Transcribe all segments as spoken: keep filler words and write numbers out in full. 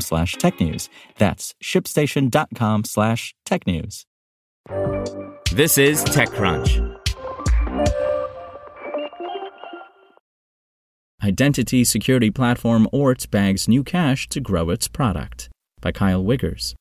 slash tech news. That's ShipStation.com slash tech news. This is TechCrunch. Identity security platform Oort bags new cash to grow its product. By Kyle Wiggers.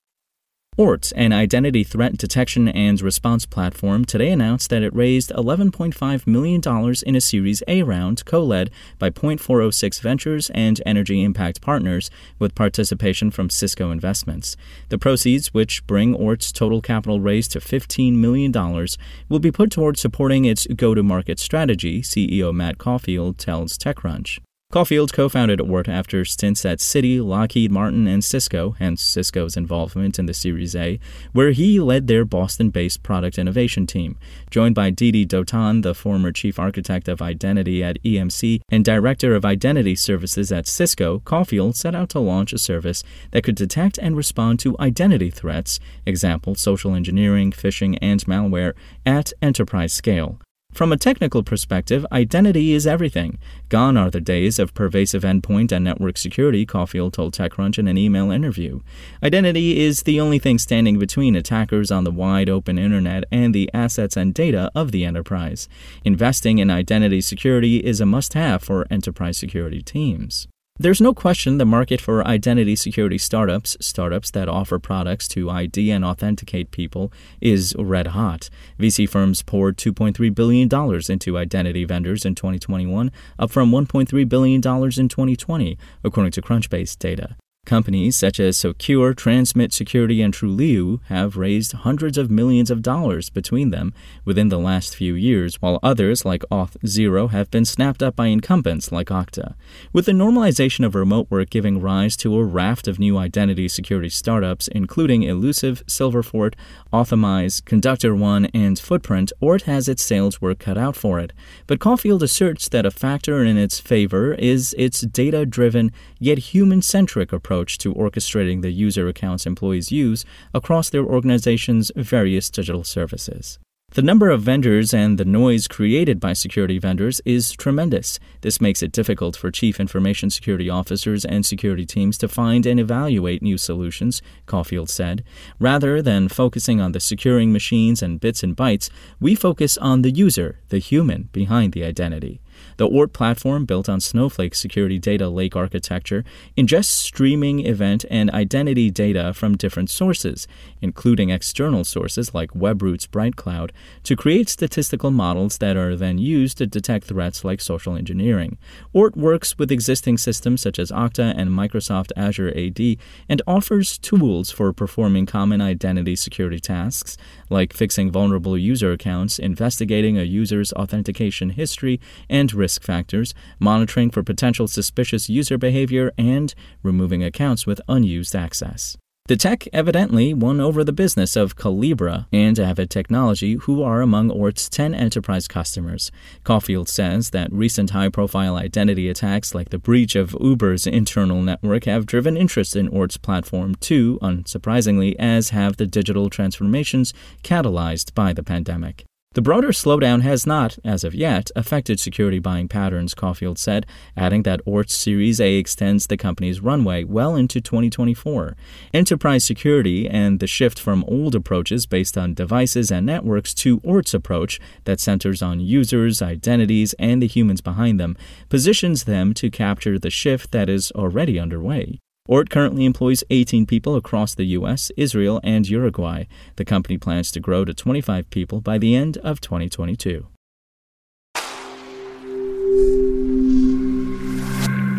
Oort, an identity threat detection and response platform, today announced that it raised eleven point five million dollars in a Series A round co-led by point four oh six Ventures and Energy Impact Partners, with participation from Cisco Investments. The proceeds, which bring Oort's total capital raise to fifteen million dollars, will be put toward supporting its go-to-market strategy, C E O Matt Caulfield tells TechCrunch. Caulfield co-founded Oort after stints at Citi, Lockheed Martin, and Cisco, hence Cisco's involvement in the Series A, where he led their Boston-based product innovation team. Joined by Didi Dotan, the former chief architect of identity at E M C and director of identity services at Cisco, Caulfield set out to launch a service that could detect and respond to identity threats, example social engineering, phishing, and malware, at enterprise scale. From a technical perspective, identity is everything. Gone are the days of pervasive endpoint and network security, Caulfield told TechCrunch in an email interview. Identity is the only thing standing between attackers on the wide open internet and the assets and data of the enterprise. Investing in identity security is a must-have for enterprise security teams. There's no question the market for identity security startups, startups that offer products to I D and authenticate people, is red hot. V C firms poured two point three billion dollars into identity vendors in twenty twenty-one, up from one point three billion dollars in twenty twenty, according to Crunchbase data. Companies such as Socure, Transmit Security, and Truliu have raised hundreds of millions of dollars between them within the last few years, while others like Auth zero have been snapped up by incumbents like Okta. With the normalization of remote work giving rise to a raft of new identity security startups, including Elusive, Silverfort, Authomize, Conductor One, and Footprint, Oort has its sales work cut out for it. But Caulfield asserts that a factor in its favor is its data-driven yet human-centric approach to orchestrating the user accounts employees use across their organization's various digital services. The number of vendors and the noise created by security vendors is tremendous. This makes it difficult for chief information security officers and security teams to find and evaluate new solutions, Caulfield said. Rather than focusing on the securing machines and bits and bytes, we focus on the user, the human, behind the identity. The Oort platform, built on Snowflake's security data lake architecture, ingests streaming event and identity data from different sources, including external sources like WebRoot's BrightCloud, to create statistical models that are then used to detect threats like social engineering. Oort works with existing systems such as Okta and Microsoft Azure A D and offers tools for performing common identity security tasks like fixing vulnerable user accounts, investigating a user's authentication history and And risk factors, monitoring for potential suspicious user behavior, and removing accounts with unused access. The tech evidently won over the business of Calibra and Avid Technology, who are among Oort's ten enterprise customers. Caulfield says that recent high-profile identity attacks like the breach of Uber's internal network have driven interest in Oort's platform too, unsurprisingly, as have the digital transformations catalyzed by the pandemic. The broader slowdown has not, as of yet, affected security buying patterns, Caulfield said, adding that Oort's Series A extends the company's runway well into twenty twenty-four. Enterprise security and the shift from old approaches based on devices and networks to Oort's approach that centers on users, identities, and the humans behind them positions them to capture the shift that is already underway. Oort currently employs eighteen people across the U S, Israel, and Uruguay. The company plans to grow to twenty-five people by the end of twenty twenty-two.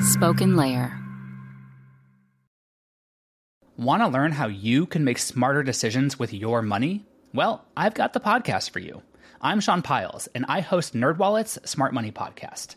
Spoken Layer. Want to learn how you can make smarter decisions with your money? Well, I've got the podcast for you. I'm Sean Pyles, and I host NerdWallet's Smart Money Podcast.